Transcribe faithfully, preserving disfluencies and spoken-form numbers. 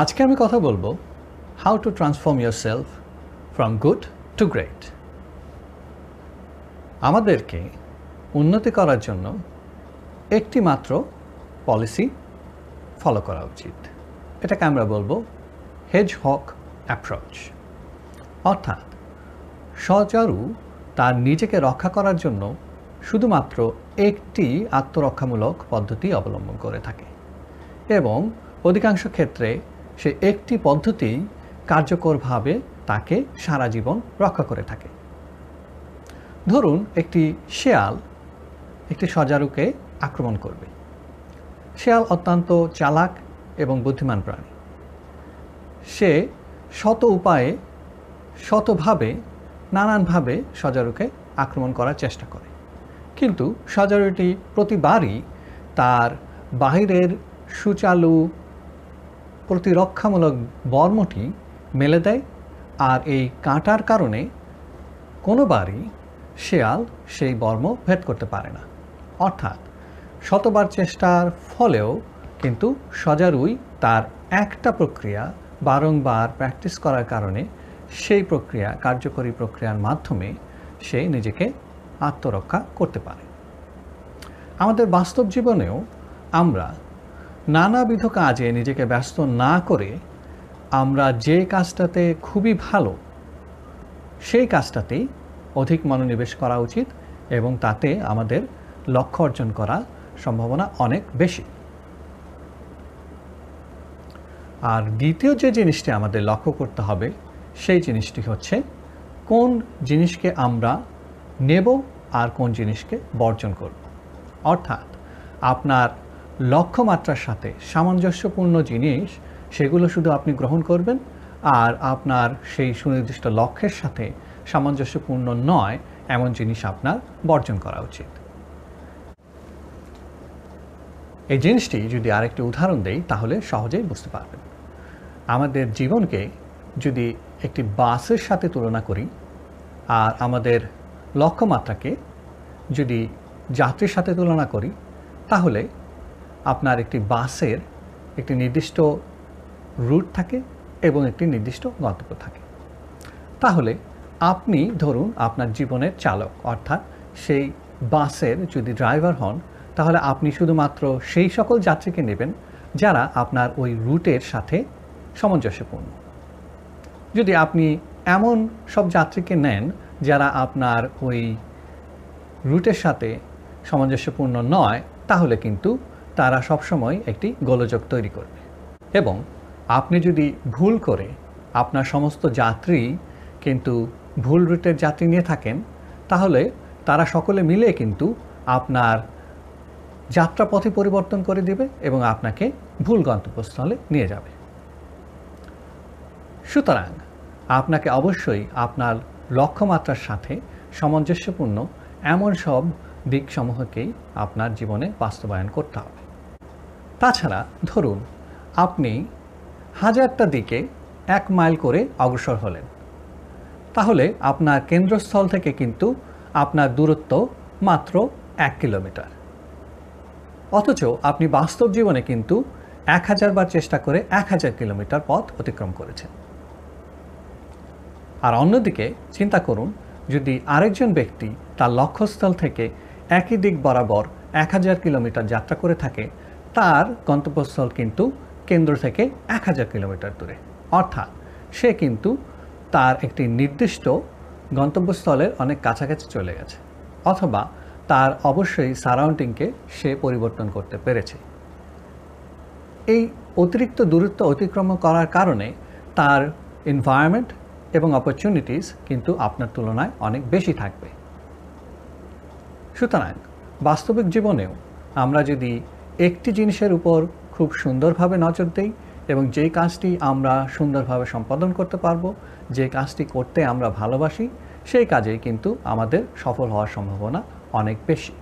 আজকে আমি কথা বলবো how to transform yourself from good to great. আমাদেরকে উন্নতি করার জন্য একটি মাত্র পলিসি ফলো করা উচিত, এটাকে আমরা বলবো হেজহগ অ্যাপ্রোচ, অর্থাৎ সচারু তার নিজেকে রক্ষা করার জন্য শুধুমাত্র একটি আত্মরক্ষামূলক পদ্ধতি অবলম্বন করে থাকে এবং অধিকাংশ ক্ষেত্রে সে একটি পদ্ধতি কার্যকরভাবে তাকে সারা জীবন রক্ষা করে থাকে। ধরুন একটি শেয়াল একটি সজারুকে আক্রমণ করবে। শেয়াল অত্যন্ত চালাক এবং বুদ্ধিমান প্রাণী। সে শত উপায়ে শতভাবে নানানভাবে সজারুকে আক্রমণ করার চেষ্টা করে, কিন্তু সজারুটি প্রতিবারই তার বাহিরের সুচালু প্রতিরক্ষামূলক বর্মটি মেলে দেয়, আর এই কাঁটার কারণে কোনোবারই শেয়াল সেই বর্ম ভেদ করতে পারে না। অর্থাৎ শতবার চেষ্টার ফলেও কিন্তু সজারুই তার একটা প্রক্রিয়া বারংবার প্র্যাকটিস করার কারণে সেই প্রক্রিয়া কার্যকরী প্রক্রিয়ার মাধ্যমে সে নিজেকে আত্মরক্ষা করতে পারে। আমাদের বাস্তব জীবনেও আমরা নানাবিধ কাজে নিজেকে ব্যস্ত না করে আমরা যে কাজটাতে খুবই ভালো সেই কাজটাতেই অধিক মনোনিবেশ করা উচিত এবং তাতে আমাদের লক্ষ্য অর্জন করা সম্ভাবনা অনেক বেশি। আর দ্বিতীয় যে জিনিসটি আমাদের লক্ষ্য করতে হবে সেই জিনিসটি হচ্ছে কোন জিনিসকে আমরা নেব আর কোন জিনিসকে বর্জন করব। অর্থাৎ আপনার লক্ষ্যমাত্রার সাথে সামঞ্জস্যপূর্ণ জিনিস সেগুলো শুধু আপনি গ্রহণ করবেন, আর আপনার সেই সুনির্দিষ্ট লক্ষ্যের সাথে সামঞ্জস্যপূর্ণ নয় এমন জিনিস আপনার বর্জন করা উচিত। এই জিনিসটি যদি আরেকটি উদাহরণ দেই তাহলে সহজেই বুঝতে পারবেন। আমাদের জীবনকে যদি একটি বাসের সাথে তুলনা করি আর আমাদের লক্ষ্যমাত্রাকে যদি যাত্রীর সাথে তুলনা করি, তাহলে আপনার একটি বাসের একটি নির্দিষ্ট রুট থাকে এবং একটি নির্দিষ্ট গন্তব্য থাকে। তাহলে আপনি ধরুন আপনার জীবনের চালক, অর্থাৎ সেই বাসের যদি ড্রাইভার হন, তাহলে আপনি শুধুমাত্র সেই সকল যাত্রীকে নেবেন যারা আপনার ওই রুটের সাথে সামঞ্জস্যপূর্ণ। যদি আপনি এমন সব যাত্রীকে নেন যারা আপনার ওই রুটের সাথে সামঞ্জস্যপূর্ণ নয়, তাহলে কিন্তু তারা সবসময় একটি গোলযোগ তৈরি করবে। এবং আপনি যদি ভুল করে আপনার সমস্ত যাত্রী কিন্তু ভুল রুটের যাত্রী নিয়ে থাকেন, তাহলে তারা সকলে মিলে কিন্তু আপনার যাত্রাপথে পরিবর্তন করে দেবে এবং আপনাকে ভুল গন্তব্যস্থলে নিয়ে যাবে। সুতরাং আপনাকে অবশ্যই আপনার লক্ষ্যমাত্রার সাথে সামঞ্জস্যপূর্ণ এমন সব দিকসমূহকেই আপনার জীবনে বাস্তবায়ন করতে হবে। তাছাড়া ধরুন আপনি হাজারটা দিকে এক মাইল করে অগ্রসর হলেন, তাহলে আপনার কেন্দ্রস্থল থেকে কিন্তু আপনার দূরত্ব মাত্র এক কিলোমিটার, অথচ আপনি বাস্তব জীবনে কিন্তু এক হাজার বার চেষ্টা করে এক হাজার কিলোমিটার পথ অতিক্রম করেছেন। আর অন্যদিকে চিন্তা করুন, যদি আরেকজন ব্যক্তি তার লক্ষ্যস্থল থেকে একই দিক বরাবর এক হাজার কিলোমিটার যাত্রা করে থাকে, তার গন্তব্যস্থল কিন্তু কেন্দ্র থেকে এক হাজার কিলোমিটার দূরে, অর্থাৎ সে কিন্তু তার একটি নির্দিষ্ট গন্তব্যস্থলের অনেক কাছাকাছি চলে গেছে, অথবা তার অবশ্যই সারাউন্ডিংকে সে পরিবর্তন করতে পেরেছে। এই অতিরিক্ত দূরত্ব অতিক্রম করার কারণে তার এনভায়রনমেন্ট এবং অপরচুনিটিস কিন্তু আপনার তুলনায় অনেক বেশি থাকবে। সুতরাং বাস্তবিক জীবনেও আমরা যদি একটি জিনিসের উপর খুব সুন্দরভাবে নজর দিই এবং যেই কাজটি আমরা সুন্দরভাবে সম্পাদন করতে পারবো, যে কাজটি করতে আমরা ভালোবাসি, সেই কাজেই কিন্তু আমাদের সফল হওয়ার সম্ভাবনা অনেক বেশি।